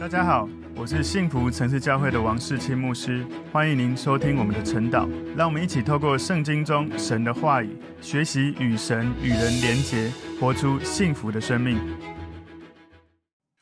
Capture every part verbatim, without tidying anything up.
大家好，我是幸福城市教会的王世清牧师，欢迎您收听我们的晨祷，让我们一起透过圣经中神的话语，学习与神与人连结，活出幸福的生命。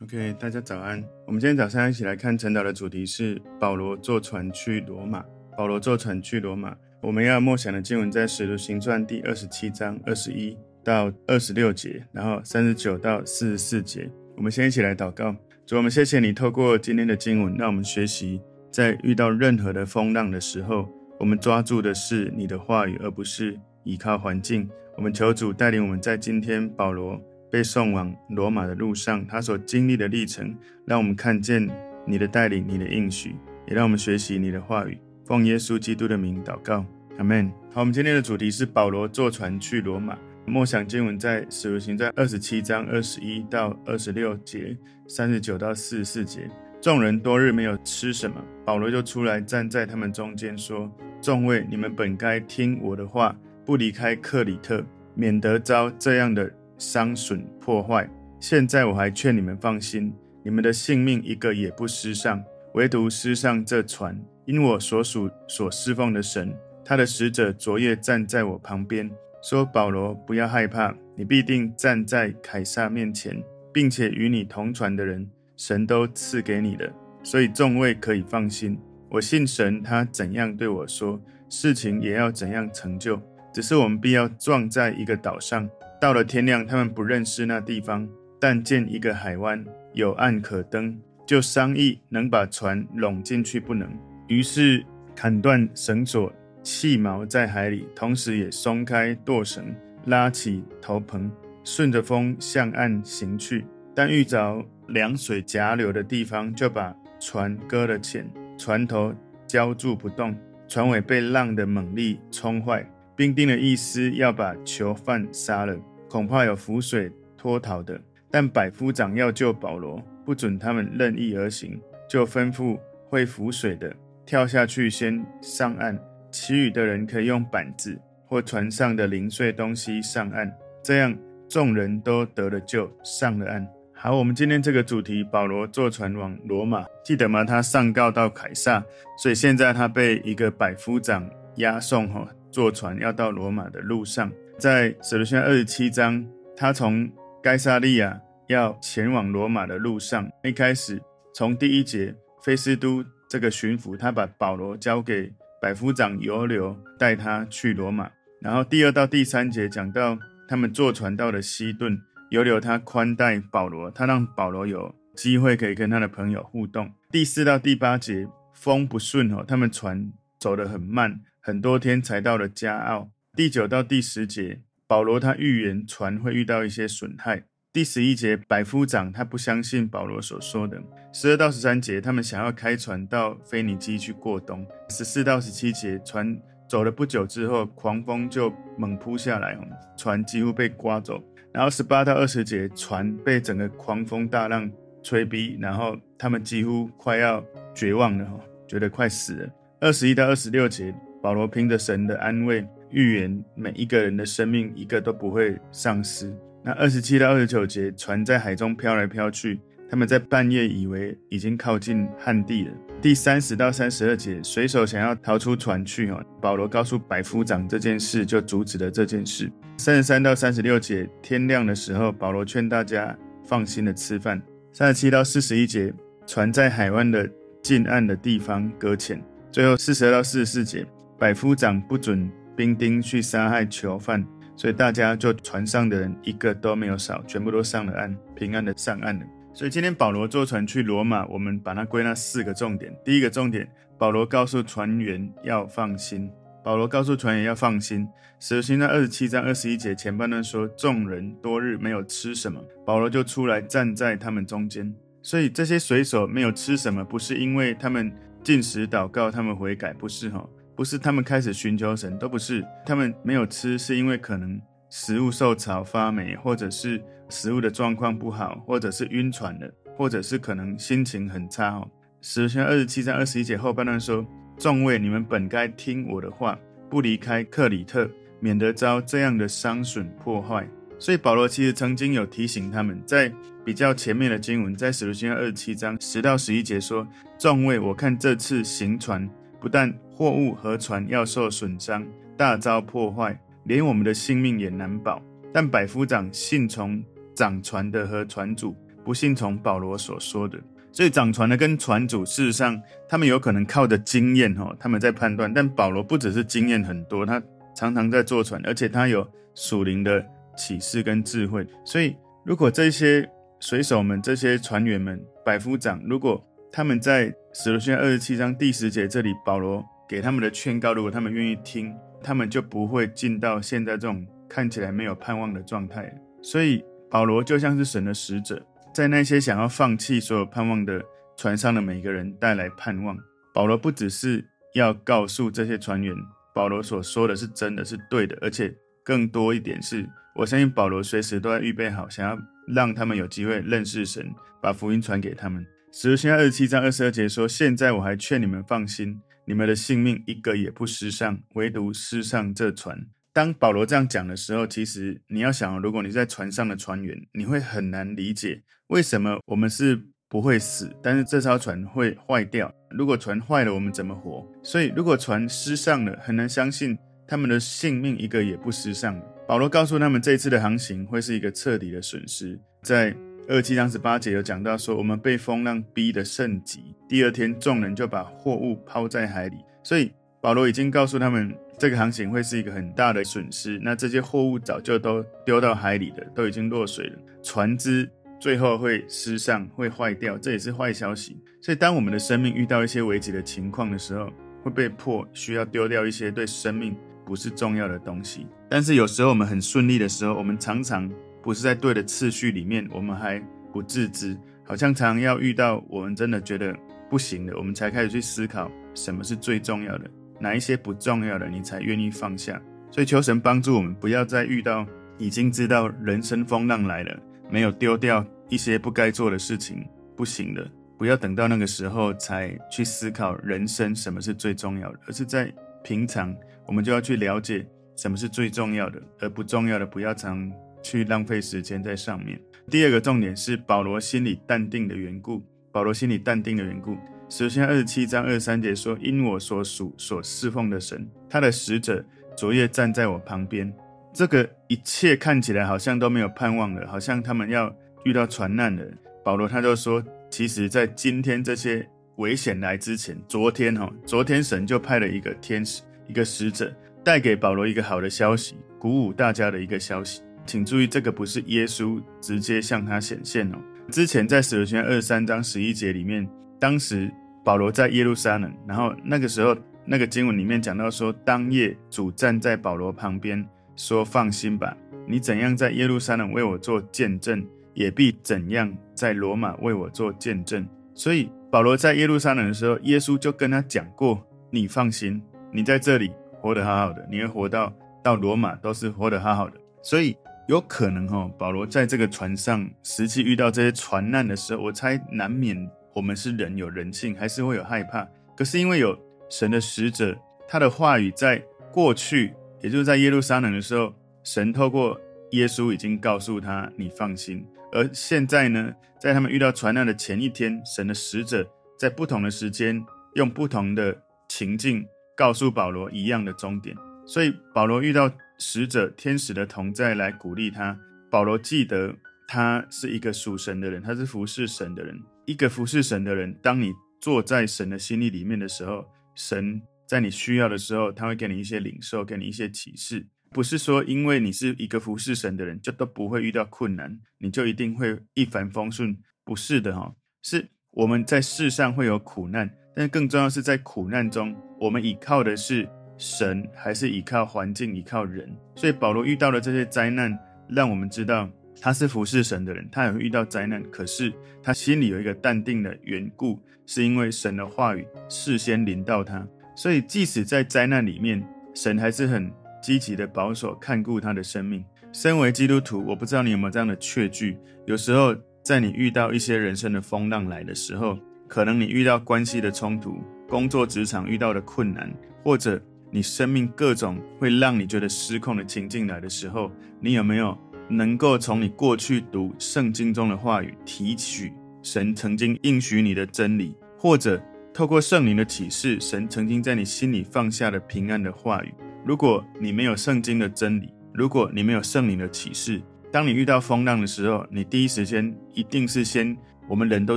OK， 大家早安。我们今天早上一起来看晨祷的主题是保罗坐船去罗马。保罗坐船去罗马，我们要默想的经文在使徒行传第二十七章二十一到二十六节，然后三十九到四十四节。我们先一起来祷告。主，我们谢谢你透过今天的经文让我们学习，在遇到任何的风浪的时候，我们抓住的是你的话语，而不是依靠环境。我们求主带领我们在今天保罗被送往罗马的路上，他所经历的历程，让我们看见你的带领，你的应许，也让我们学习你的话语。奉耶稣基督的名祷告，阿们。好，我们今天的主题是保罗坐船去罗马。默想经文在使徒行传二十七章二十一到二十六节，三十九到四十四节。众人多日没有吃什么，保罗就出来站在他们中间说：众位，你们本该听我的话，不离开克里特，免得遭这样的伤损破坏。现在我还劝你们放心，你们的性命一个也不失上，唯独失上这船。因我所属所侍奉的神，他的使者昨夜站在我旁边，说：保罗，不要害怕，你必定站在凯撒面前，并且与你同船的人，神都赐给你了，所以众位可以放心。我信神，他怎样对我说，事情也要怎样成就。只是我们必要撞在一个岛上。到了天亮，他们不认识那地方，但见一个海湾，有岸可登，就商议能把船拢进去不能。于是砍断绳索，弃锚在海里，同时也松开舵绳，拉起头篷，顺着风向岸行去。但遇着两水夹流的地方，就把船搁了浅，船头浇住不动，船尾被浪的猛力冲坏，并定了意思要把囚犯杀了，恐怕有浮水脱逃的。但百夫长要救保罗，不准他们任意而行，就吩咐会浮水的跳下去先上岸，其余的人可以用板子或船上的零碎东西上岸。这样众人都得了救，上了岸。好，我们今天这个主题，保罗坐船往罗马，记得吗？他上告到凯撒，所以现在他被一个百夫长押送吼。坐船要到罗马的路上，在使徒行传二十七章，他从该撒利亚要前往罗马的路上，一开始从第一节，菲斯都这个巡抚他把保罗交给百夫长尤流带他去罗马，然后第二到第三节讲到他们坐船到了西顿，尤流他宽待保罗，他让保罗有机会可以跟他的朋友互动。第四到第八节，风不顺，他们船走得很慢，很多天才到了加奥。第九到第十节，保罗他预言船会遇到一些损害。第十一节，百夫长他不相信保罗所说的。十二到十三节，他们想要开船到腓尼基去过冬。十四到十七节，船走了不久之后，狂风就猛扑下来，船几乎被刮走。然后十八到二十节，船被整个狂风大浪吹逼，然后他们几乎快要绝望了，觉得快死了。二十一到二十六节，保罗凭着神的安慰预言，每一个人的生命一个都不会丧失。那二十七到二十九节，船在海中飘来飘去，他们在半夜以为已经靠近旱地了。第三十到三十二节，水手想要逃出船去，保罗告诉百夫长这件事，就阻止了这件事。三十三到三十六节，天亮的时候，保罗劝大家放心的吃饭。三十七到四十一节，船在海湾的近岸的地方搁浅。最后四十二到四十四节，百夫长不准兵丁去杀害囚犯，所以大家就船上的人一个都没有少，全部都上了岸，平安的上岸了。所以今天保罗坐船去罗马，我们把它归纳四个重点。第一个重点，保罗告诉船员要放心。保罗告诉船员要放心。使徒行传二十七章二十一节前半段说，众人多日没有吃什么，保罗就出来站在他们中间。所以这些水手没有吃什么，不是因为他们禁食祷告，他们悔改，不是吼。不是他们开始寻求神，都不是。他们没有吃是因为可能食物受潮发霉，或者是食物的状况不好，或者是晕船了，或者是可能心情很差。使徒行传二十七章二十一节后半段说，众位，你们本该听我的话，不离开克里特，免得遭这样的伤损破坏。所以保罗其实曾经有提醒他们，在比较前面的经文，在使徒行传二十七章十到十一节说：众位，我看这次行船，不但货物和船要受损伤，大遭破坏，连我们的性命也难保。但百夫长信从掌船的和船主，不信从保罗所说的。所以掌船的跟船主，事实上他们有可能靠着经验他们在判断，但保罗不只是经验很多，他常常在坐船，而且他有属灵的启示跟智慧。所以如果这些水手们，这些船员们，百夫长，如果他们在使徒行传二十七章第十节这里保罗给他们的劝告，如果他们愿意听，他们就不会进到现在这种看起来没有盼望的状态。所以保罗就像是神的使者，在那些想要放弃所有盼望的船上的每个人带来盼望。保罗不只是要告诉这些船员保罗所说的是真的，是对的，而且更多一点是，我相信保罗随时都在预备好，想要让他们有机会认识神，把福音传给他们。使徒行传二十七章二十二节说：现在我还劝你们放心，你们的性命一个也不失上，唯独失上这船。当保罗这样讲的时候，其实你要想，如果你在船上的船员，你会很难理解为什么我们是不会死，但是这艘船会坏掉。如果船坏了，我们怎么活？所以如果船失上了，很难相信他们的性命一个也不失上了。保罗告诉他们，这一次的航行会是一个彻底的损失。在二十七章十八节有讲到说，我们被风浪逼得甚急，第二天众人就把货物抛在海里。所以保罗已经告诉他们，这个航行会是一个很大的损失。那这些货物早就都丢到海里了，都已经落水了，船只最后会失上，会坏掉，这也是坏消息。所以当我们的生命遇到一些危急的情况的时候，会被迫需要丢掉一些对生命不是重要的东西。但是有时候我们很顺利的时候，我们常常不是在对的次序里面，我们还不自知，好像常常要遇到我们真的觉得不行的，我们才开始去思考什么是最重要的，哪一些不重要的你才愿意放下。所以求神帮助我们，不要再遇到已经知道人生风浪来了，没有丢掉一些不该做的事情，不行的，不要等到那个时候才去思考人生什么是最重要的，而是在平常我们就要去了解什么是最重要的，而不重要的不要常去浪费时间在上面。第二个重点是保罗心里淡定的缘故，保罗心里淡定的缘故。使徒行传二十七章二十三节说：因我所属所侍奉的神，他的使者昨夜站在我旁边。这个一切看起来好像都没有盼望了，好像他们要遇到船难了，保罗他就说，其实在今天这些危险来之前，昨天昨天神就派了一个天使，一个使者，带给保罗一个好的消息，鼓舞大家的一个消息。请注意，这个不是耶稣直接向他显现哦。之前在使徒行传二十三章十一节里面，当时保罗在耶路撒冷，然后那个时候那个经文里面讲到说，当夜主站在保罗旁边说：放心吧，你怎样在耶路撒冷为我做见证，也必怎样在罗马为我做见证。所以保罗在耶路撒冷的时候，耶稣就跟他讲过，你放心，你在这里活得好好的，你会活到到罗马都是活得好好的。所以有可能、哦、保罗在这个船上实际遇到这些船难的时候，我猜难免我们是人，有人性，还是会有害怕。可是因为有神的使者，他的话语在过去，也就是在耶路撒冷的时候，神透过耶稣已经告诉他，你放心。而现在呢，在他们遇到船难的前一天，神的使者在不同的时间，用不同的情境告诉保罗一样的终点。所以保罗遇到使者天使的同在来鼓励他，保罗记得他是一个属神的人，他是服侍神的人。一个服侍神的人，当你坐在神的心意里面的时候，神在你需要的时候，他会给你一些领受，给你一些启示。不是说因为你是一个服侍神的人，就都不会遇到困难，你就一定会一帆风顺，不是的、哦、是我们在世上会有苦难，但是更重要是在苦难中，我们依靠的是神，还是依靠环境，依靠人。所以保罗遇到的这些灾难，让我们知道他是服侍神的人，他也会遇到灾难，可是他心里有一个淡定的缘故，是因为神的话语事先临到他。所以即使在灾难里面，神还是很积极的保守看顾他的生命。身为基督徒，我不知道你有没有这样的确据，有时候在你遇到一些人生的风浪来的时候，可能你遇到关系的冲突，工作职场遇到的困难，或者你生命各种会让你觉得失控的情境来的时候，你有没有能够从你过去读圣经中的话语提取神曾经应许你的真理，或者透过圣灵的启示，神曾经在你心里放下的平安的话语。如果你没有圣经的真理，如果你没有圣灵的启示，当你遇到风浪的时候，你第一时间一定是先，我们人都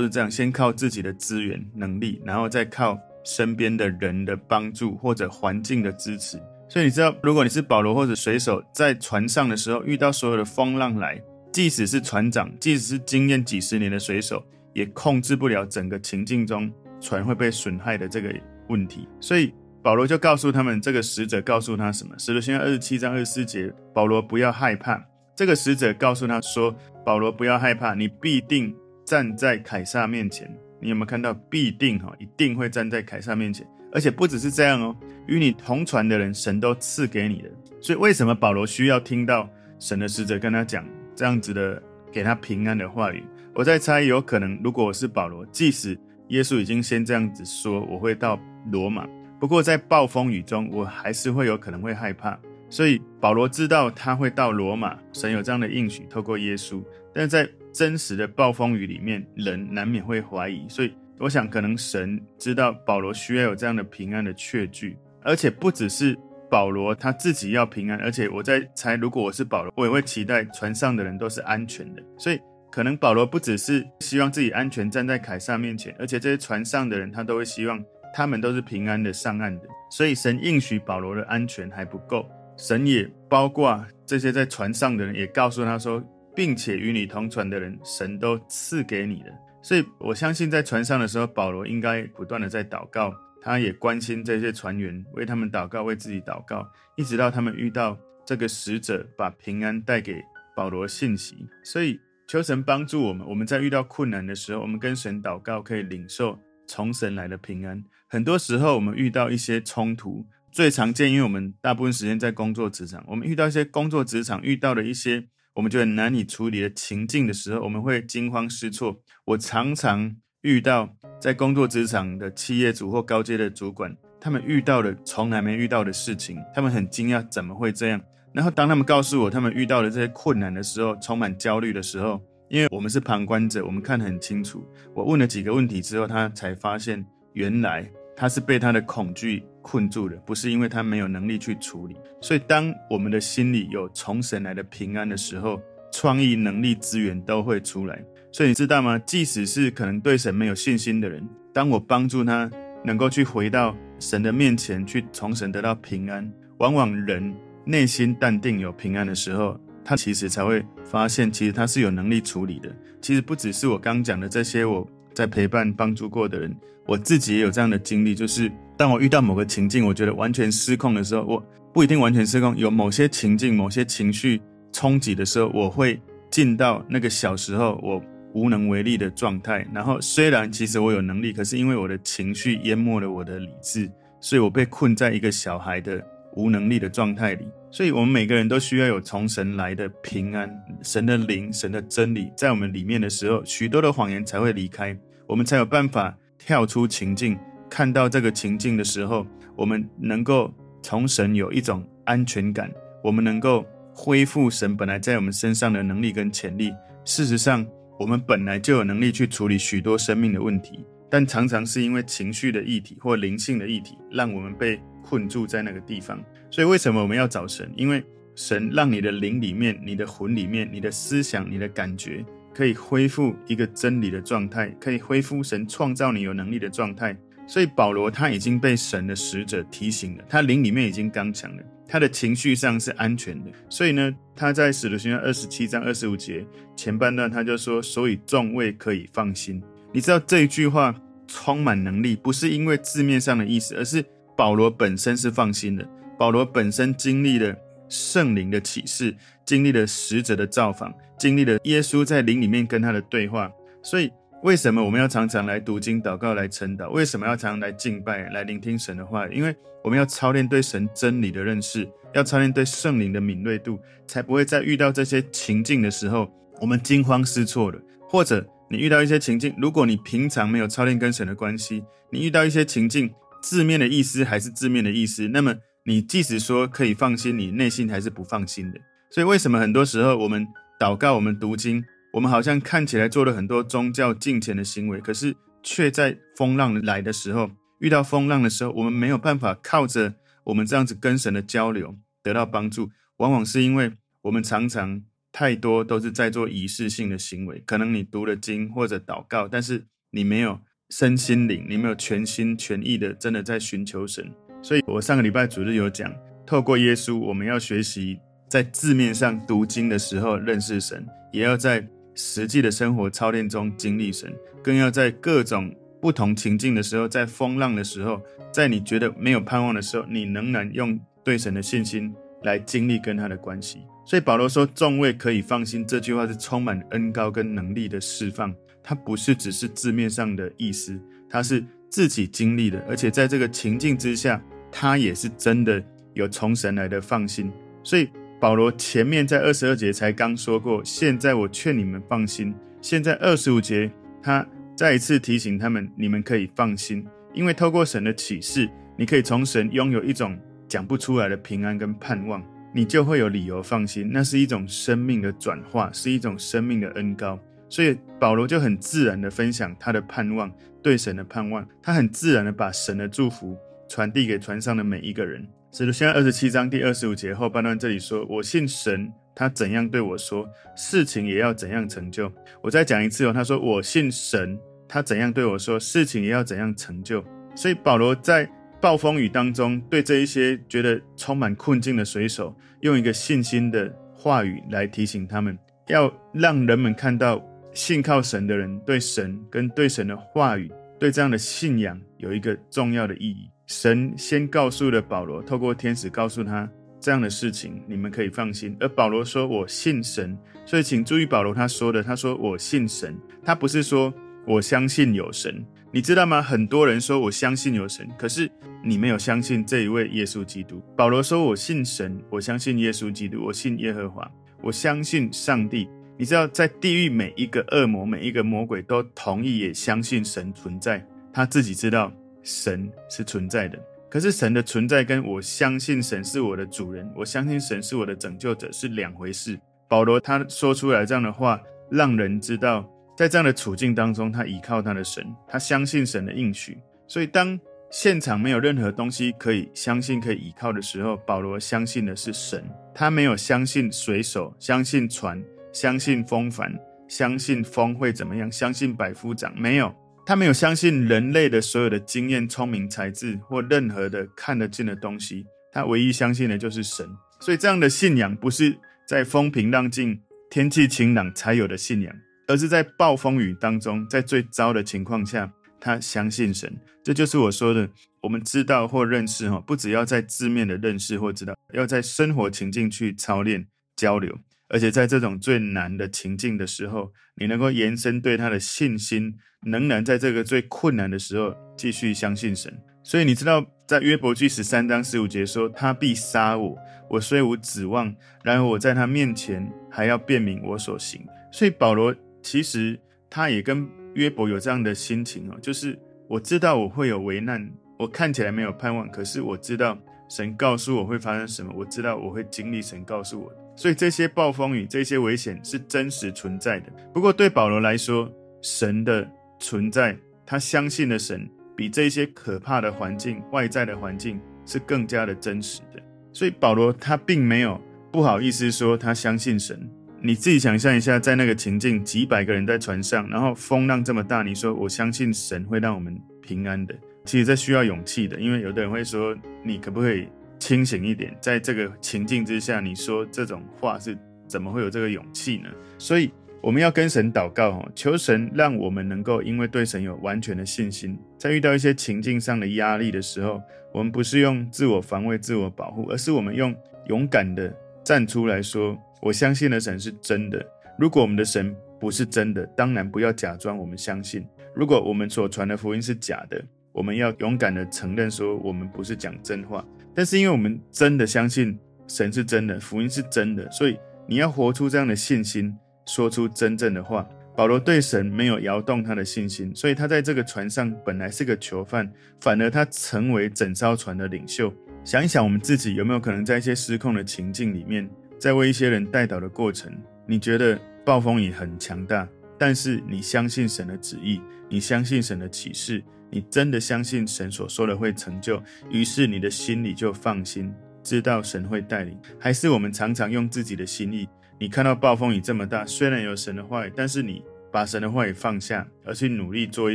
是这样，先靠自己的资源能力，然后再靠身边的人的帮助或者环境的支持。所以你知道，如果你是保罗或者水手，在船上的时候遇到所有的风浪来，即使是船长，即使是经验几十年的水手，也控制不了整个情境中船会被损害的这个问题。所以保罗就告诉他们，这个使者告诉他什么？使徒行传二十七章二十四节，保罗不要害怕。这个使者告诉他说，保罗不要害怕，你必定站在凯撒面前。你有没有看到必定、哦、一定会站在凯撒面前，而且不只是这样哦，与你同船的人神都赐给你的。所以为什么保罗需要听到神的使者跟他讲这样子的给他平安的话语？我在猜，有可能如果我是保罗，即使耶稣已经先这样子说我会到罗马，不过在暴风雨中我还是会有可能会害怕。所以保罗知道他会到罗马，神有这样的应许透过耶稣，但是在真实的暴风雨里面，人难免会怀疑。所以我想可能神知道保罗需要有这样的平安的确据，而且不只是保罗他自己要平安，而且我在猜，如果我是保罗，我也会期待船上的人都是安全的。所以可能保罗不只是希望自己安全站在凯撒面前，而且这些船上的人他都会希望他们都是平安的上岸的。所以神应许保罗的安全还不够，神也包括这些在船上的人，也告诉他说，并且与你同船的人神都赐给你的。所以我相信在船上的时候，保罗应该不断的在祷告，他也关心这些船员，为他们祷告，为自己祷告，一直到他们遇到这个使者把平安带给保罗信息。所以求神帮助我们，我们在遇到困难的时候，我们跟神祷告，可以领受从神来的平安。很多时候我们遇到一些冲突，最常见，因为我们大部分时间在工作职场，我们遇到一些工作职场遇到的一些我们觉得难以处理的情境的时候，我们会惊慌失措。我常常遇到在工作职场的企业主或高阶的主管，他们遇到了从来没遇到的事情，他们很惊讶怎么会这样。然后当他们告诉我他们遇到的这些困难的时候，充满焦虑的时候，因为我们是旁观者，我们看得很清楚。我问了几个问题之后，他才发现原来他是被他的恐惧困住的，不是因为他没有能力去处理。所以当我们的心里有从神来的平安的时候，创意能力资源都会出来。所以你知道吗，即使是可能对神没有信心的人，当我帮助他能够去回到神的面前，去从神得到平安，往往人内心淡定有平安的时候，他其实才会发现其实他是有能力处理的。其实不只是我刚讲的这些我在陪伴帮助过的人，我自己也有这样的经历，就是当我遇到某个情境我觉得完全失控的时候，我不一定完全失控，有某些情境某些情绪冲击的时候，我会进到那个小时候我无能为力的状态。然后虽然其实我有能力，可是因为我的情绪淹没了我的理智，所以我被困在一个小孩的无能力的状态里。所以我们每个人都需要有从神来的平安，神的灵，神的真理在我们里面的时候，许多的谎言才会离开，我们才有办法跳出情境。看到这个情境的时候，我们能够从神有一种安全感，我们能够恢复神本来在我们身上的能力跟潜力。事实上我们本来就有能力去处理许多生命的问题，但常常是因为情绪的议题或灵性的议题让我们被困住在那个地方。所以为什么我们要找神？因为神让你的灵里面，你的魂里面，你的思想，你的感觉可以恢复一个真理的状态，可以恢复神创造你有能力的状态。所以保罗他已经被神的使者提醒了，他灵里面已经刚强了，他的情绪上是安全的。所以呢，他在使徒行传二十七章二十五节前半段他就说，所以众位可以放心。你知道这一句话充满能力，不是因为字面上的意思，而是保罗本身是放心的。保罗本身经历了圣灵的启示，经历了使者的造访，经历了耶稣在灵里面跟他的对话。所以为什么我们要常常来读经祷告来晨祷？为什么要常常来敬拜来聆听神的话语？因为我们要操练对神真理的认识，要操练对圣灵的敏锐度，才不会在遇到这些情境的时候我们惊慌失措了。或者你遇到一些情境，如果你平常没有操练跟神的关系，你遇到一些情境字面的意思还是字面的意思，那么你即使说可以放心，你内心还是不放心的。所以为什么很多时候我们祷告，我们读经，我们好像看起来做了很多宗教敬虔的行为，可是却在风浪来的时候，遇到风浪的时候，我们没有办法靠着我们这样子跟神的交流得到帮助，往往是因为我们常常太多都是在做仪式性的行为。可能你读了经或者祷告，但是你没有身心灵，你没有全心全意的真的在寻求神。所以我上个礼拜主日有讲，透过耶稣我们要学习在字面上读经的时候认识神，也要在实际的生活操练中经历神，更要在各种不同情境的时候，在风浪的时候，在你觉得没有盼望的时候，你仍然用对神的信心来经历跟他的关系。所以保罗说众位可以放心，这句话是充满恩膏跟能力的释放，它不是只是字面上的意思，它是自己经历的，而且在这个情境之下，他也是真的有从神来的放心。所以保罗前面在二十二节才刚说过，现在我劝你们放心，现在二十五节他再一次提醒他们，你们可以放心，因为透过神的启示，你可以从神拥有一种讲不出来的平安跟盼望，你就会有理由放心。那是一种生命的转化，是一种生命的恩膏。所以保罗就很自然的分享他的盼望，对神的盼望，他很自然的把神的祝福传递给船上的每一个人。使徒行传二十七章第二十五节后半段这里说，我信神他怎样对我说，事情也要怎样成就。我再讲一次哦，他说我信神他怎样对我说，事情也要怎样成就。所以保罗在暴风雨当中，对这一些觉得充满困境的水手，用一个信心的话语来提醒他们，要让人们看到信靠神的人对神跟对神的话语，对这样的信仰有一个重要的意义。神先告诉了保罗，透过天使告诉他这样的事情，你们可以放心。而保罗说我信神，所以请注意保罗他说的，他说我信神，他不是说我相信有神。你知道吗？很多人说我相信有神，可是你没有相信这一位耶稣基督。保罗说我信神，我相信耶稣基督，我信耶和华，我相信上帝。你知道在地狱每一个恶魔，每一个魔鬼都同意也相信神存在，他自己知道神是存在的。可是神的存在跟我相信神是我的主人，我相信神是我的拯救者是两回事。保罗他说出来这样的话，让人知道在这样的处境当中，他依靠他的神，他相信神的应许。所以当现场没有任何东西可以相信可以依靠的时候，保罗相信的是神。他没有相信水手，相信船，相信风帆，相信风会怎么样，相信百夫长，没有。他没有相信人类的所有的经验、聪明才智或任何的看得见的东西，他唯一相信的就是神。所以这样的信仰不是在风平浪静、天气晴朗才有的信仰，而是在暴风雨当中，在最糟的情况下，他相信神。这就是我说的，我们知道或认识，不只要在字面的认识或知道，要在生活情境去操练交流，而且在这种最难的情境的时候，你能够延伸对他的信心，仍然在这个最困难的时候继续相信神。所以你知道在约伯记十三章十五节说，他必杀我，我虽无指望，然而我在他面前还要辨明我所行。所以保罗其实他也跟约伯有这样的心情，就是我知道我会有危难，我看起来没有盼望，可是我知道神告诉我会发生什么，我知道我会经历神告诉我的。所以这些暴风雨，这些危险是真实存在的。不过对保罗来说，神的存在，他相信的神比这些可怕的环境、外在的环境是更加的真实的。所以保罗他并没有不好意思说他相信神。你自己想象一下，在那个情境，几百个人在船上，然后风浪这么大，你说我相信神会让我们平安的，其实这需要勇气的。因为有的人会说，你可不可以清醒一点，在这个情境之下你说这种话，是怎么会有这个勇气呢？所以我们要跟神祷告，求神让我们能够因为对神有完全的信心，在遇到一些情境上的压力的时候，我们不是用自我防卫、自我保护，而是我们用勇敢的站出来说，我相信的神是真的。如果我们的神不是真的，当然不要假装我们相信。如果我们所传的福音是假的，我们要勇敢的承认说我们不是讲真话。但是因为我们真的相信神是真的，福音是真的，所以你要活出这样的信心，说出真正的话。保罗对神没有摇动他的信心，所以他在这个船上本来是个囚犯，反而他成为整艘船的领袖。想一想我们自己有没有可能在一些失控的情境里面，在为一些人代祷的过程，你觉得暴风雨很强大，但是你相信神的旨意，你相信神的启示，你真的相信神所说的会成就，于是你的心里就放心，知道神会带领。还是我们常常用自己的心意，你看到暴风雨这么大，虽然有神的话语，但是你把神的话语放下，而去努力做一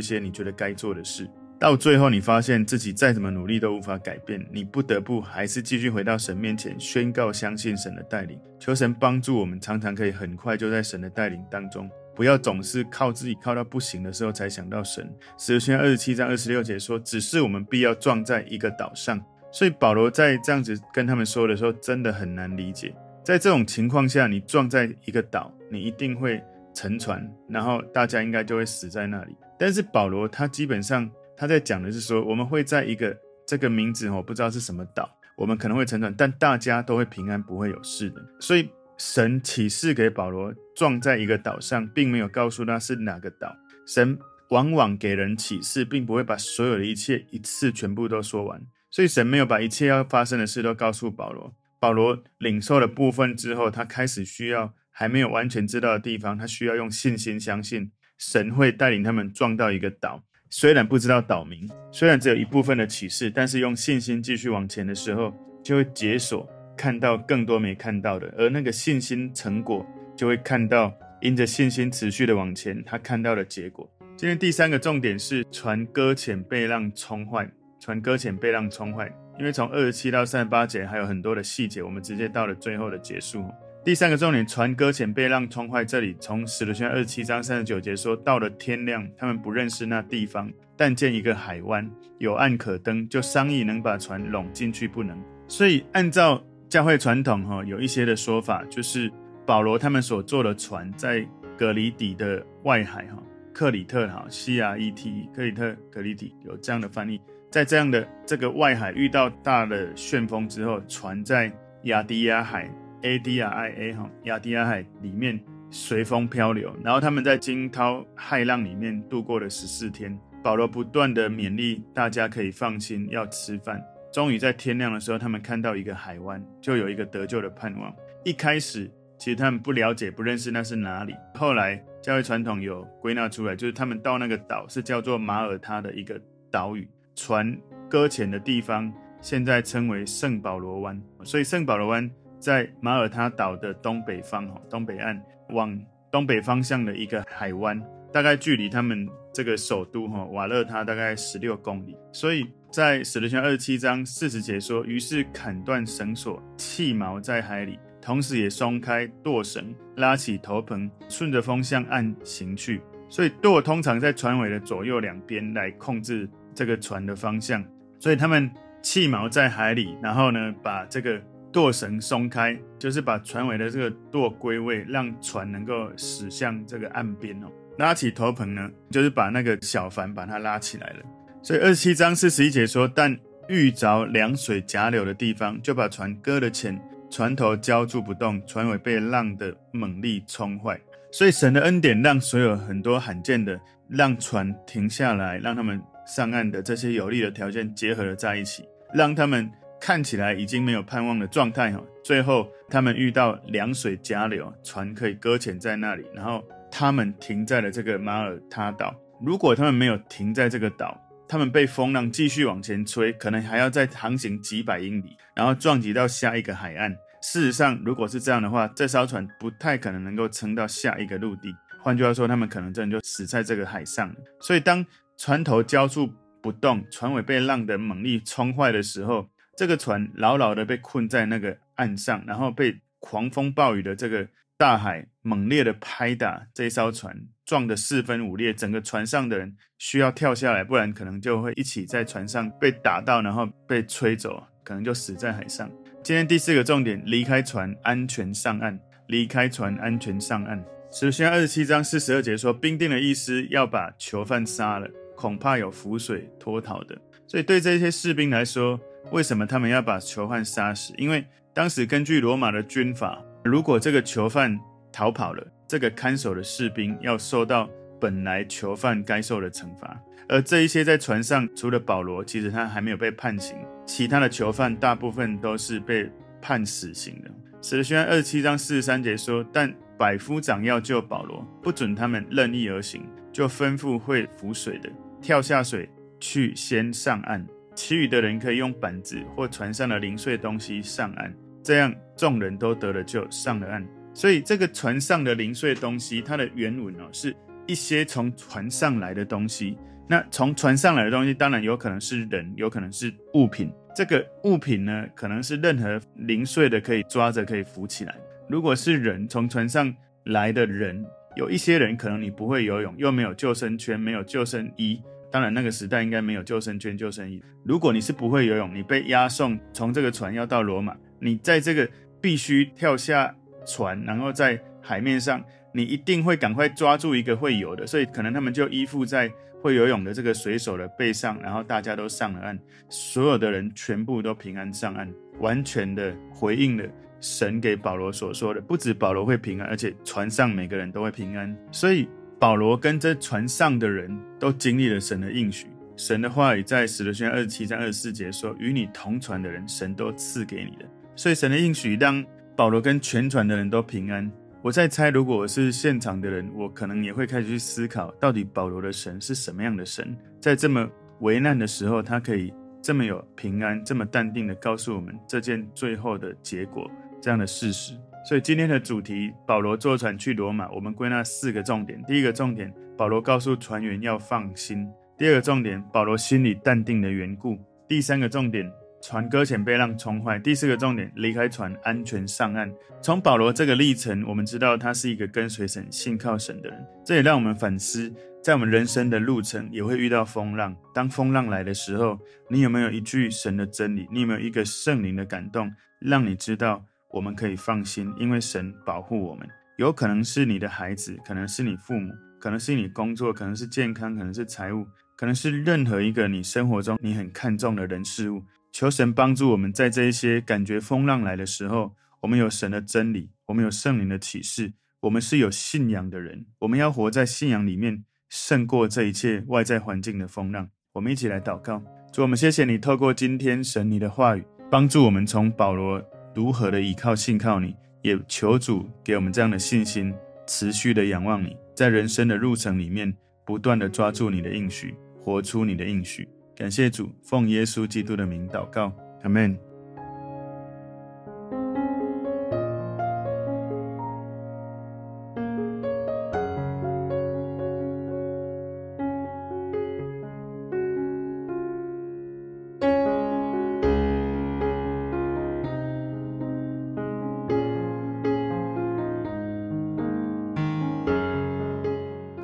些你觉得该做的事，到最后你发现自己再怎么努力都无法改变，你不得不还是继续回到神面前，宣告相信神的带领。求神帮助我们常常可以很快就在神的带领当中，不要总是靠自己靠到不行的时候才想到神。使徒行传二十七章二十六节说，只是我们必要撞在一个岛上。所以保罗在这样子跟他们说的时候，真的很难理解。在这种情况下，你撞在一个岛，你一定会沉船，然后大家应该就会死在那里。但是保罗他基本上他在讲的是说，我们会在一个这个名字我不知道是什么岛，我们可能会沉船，但大家都会平安，不会有事的。所以神启示给保罗撞在一个岛上，并没有告诉他是哪个岛。神往往给人启示，并不会把所有的一切一次全部都说完，所以神没有把一切要发生的事都告诉保罗。保罗领受了部分之后，他开始需要还没有完全知道的地方，他需要用信心相信神会带领他们撞到一个岛，虽然不知道岛名，虽然只有一部分的启示，但是用信心继续往前的时候，就会解锁看到更多没看到的，而那个信心成果就会看到，因着信心持续的往前，他看到的结果。今天第三个重点是船搁浅被浪冲坏，船搁浅被浪冲坏，因为从二十七到三十八节还有很多的细节，我们直接到了最后的结束。第三个重点，船搁浅被浪冲坏，这里从使徒行传二十七章三十九节说，到了天亮，他们不认识那地方，但见一个海湾，有岸可登，就商议能把船拢进去不能。所以按照教会传统，有一些的说法，就是保罗他们所坐的船在葛里底的外海，克里特 C R E T E 克里特葛里底有这样的翻译，在这样的这个外海遇到大的旋风之后，船在亚迪亚海A D R I A 亚迪亚海里面随风漂流，然后他们在惊涛骇浪里面度过了十四天。保罗不断的勉励大家可以放心，要吃饭。终于在天亮的时候，他们看到一个海湾，就有一个得救的盼望。一开始其实他们不了解不认识那是哪里，后来教会传统有归纳出来，就是他们到那个岛是叫做马耳他的一个岛屿，船搁浅的地方现在称为圣保罗湾。所以圣保罗湾在马耳他岛的东北方，东北岸往东北方向的一个海湾，大概距离他们这个首都瓦勒他大概十六公里。所以在使徒行传二十七章四十节说，于是砍断绳索，弃锚在海里，同时也松开舵绳，拉起头篷，顺着风向岸行去。所以舵通常在船尾的左右两边来控制这个船的方向，所以他们弃锚在海里，然后呢把这个舵绳松开，就是把船尾的这个舵归位，让船能够驶向这个岸边、哦、拉起头篷呢，就是把那个小帆把它拉起来了。所以二十七章四十一节说，但遇着凉水夹流的地方，就把船搁了浅，船头浇住不动，船尾被浪的猛力冲坏。所以神的恩典让所有很多罕见的让船停下来，让他们上岸的这些有利的条件结合了在一起，让他们看起来已经没有盼望的状态，最后他们遇到凉水夹流，船可以搁浅在那里，然后他们停在了这个马耳他岛。如果他们没有停在这个岛，他们被风浪继续往前吹，可能还要再航行几百英里，然后撞击到下一个海岸。事实上如果是这样的话，这艘船不太可能能够撑到下一个陆地，换句话说，他们可能真的就死在这个海上了。所以当船头浇筑不动，船尾被浪的猛力冲坏的时候，这个船牢牢的被困在那个岸上，然后被狂风暴雨的这个大海猛烈的拍打，这一艘船撞得四分五裂，整个船上的人需要跳下来，不然可能就会一起在船上被打到，然后被吹走，可能就死在海上。今天第四个重点，离开船安全上岸，离开船安全上岸。使徒行传二十七章四十二节说，兵丁的意思要把囚犯杀了，恐怕有浮水脱逃的。所以对这些士兵来说，为什么他们要把囚犯杀死？因为当时根据罗马的军法，如果这个囚犯逃跑了，这个看守的士兵要受到本来囚犯该受的惩罚。而这一些在船上，除了保罗，其实他还没有被判刑，其他的囚犯大部分都是被判死刑的。使徒行传二十七章四十三节说，但百夫长要救保罗，不准他们任意而行，就吩咐会浮水的跳下水去先上岸，其余的人可以用板子或船上的零碎东西上岸，这样众人都得了救，上了岸。所以这个船上的零碎东西，它的原文、哦、是一些从船上来的东西。那从船上来的东西当然有可能是人，有可能是物品，这个物品呢可能是任何零碎的可以抓着可以浮起来。如果是人，从船上来的人，有一些人可能你不会游泳，又没有救生圈，没有救生衣，当然那个时代应该没有救生圈救生衣。如果你是不会游泳，你被押送从这个船要到罗马，你在这个必须跳下船，然后在海面上，你一定会赶快抓住一个会游的，所以可能他们就依附在会游泳的这个水手的背上，然后大家都上了岸，所有的人全部都平安上岸，完全的回应了神给保罗所说的。不止保罗会平安，而且船上每个人都会平安。所以保罗跟这船上的人都经历了神的应许。神的话语在使徒行传二十七章二十四节说，与你同船的人神都赐给你的。所以神的应许让保罗跟全船的人都平安。我在猜，如果我是现场的人，我可能也会开始去思考，到底保罗的神是什么样的神，在这么危难的时候他可以这么有平安，这么淡定的告诉我们这件最后的结果，这样的事实。所以今天的主题，保罗坐船去罗马，我们归纳四个重点。第一个重点，保罗告诉船员要放心。第二个重点，保罗心里淡定的缘故。第三个重点，船搁浅被浪冲坏。第四个重点，离开船安全上岸。从保罗这个历程，我们知道他是一个跟随神信靠神的人。这也让我们反思，在我们人生的路程也会遇到风浪，当风浪来的时候，你有没有一句神的真理，你有没有一个圣灵的感动，让你知道我们可以放心，因为神保护我们。有可能是你的孩子，可能是你父母，可能是你工作，可能是健康，可能是财务，可能是任何一个你生活中你很看重的人事物。求神帮助我们，在这一些感觉风浪来的时候，我们有神的真理，我们有圣灵的启示，我们是有信仰的人，我们要活在信仰里面，胜过这一切外在环境的风浪。我们一起来祷告。主，我们谢谢你，透过今天神你的话语，帮助我们从保罗如何的倚靠信靠你，也求主给我们这样的信心，持续的仰望你，在人生的路程里面不断的抓住你的应许，活出你的应许。感谢主，奉耶稣基督的名祷告，阿们。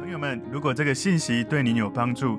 朋友们，如果这个信息对您有帮助，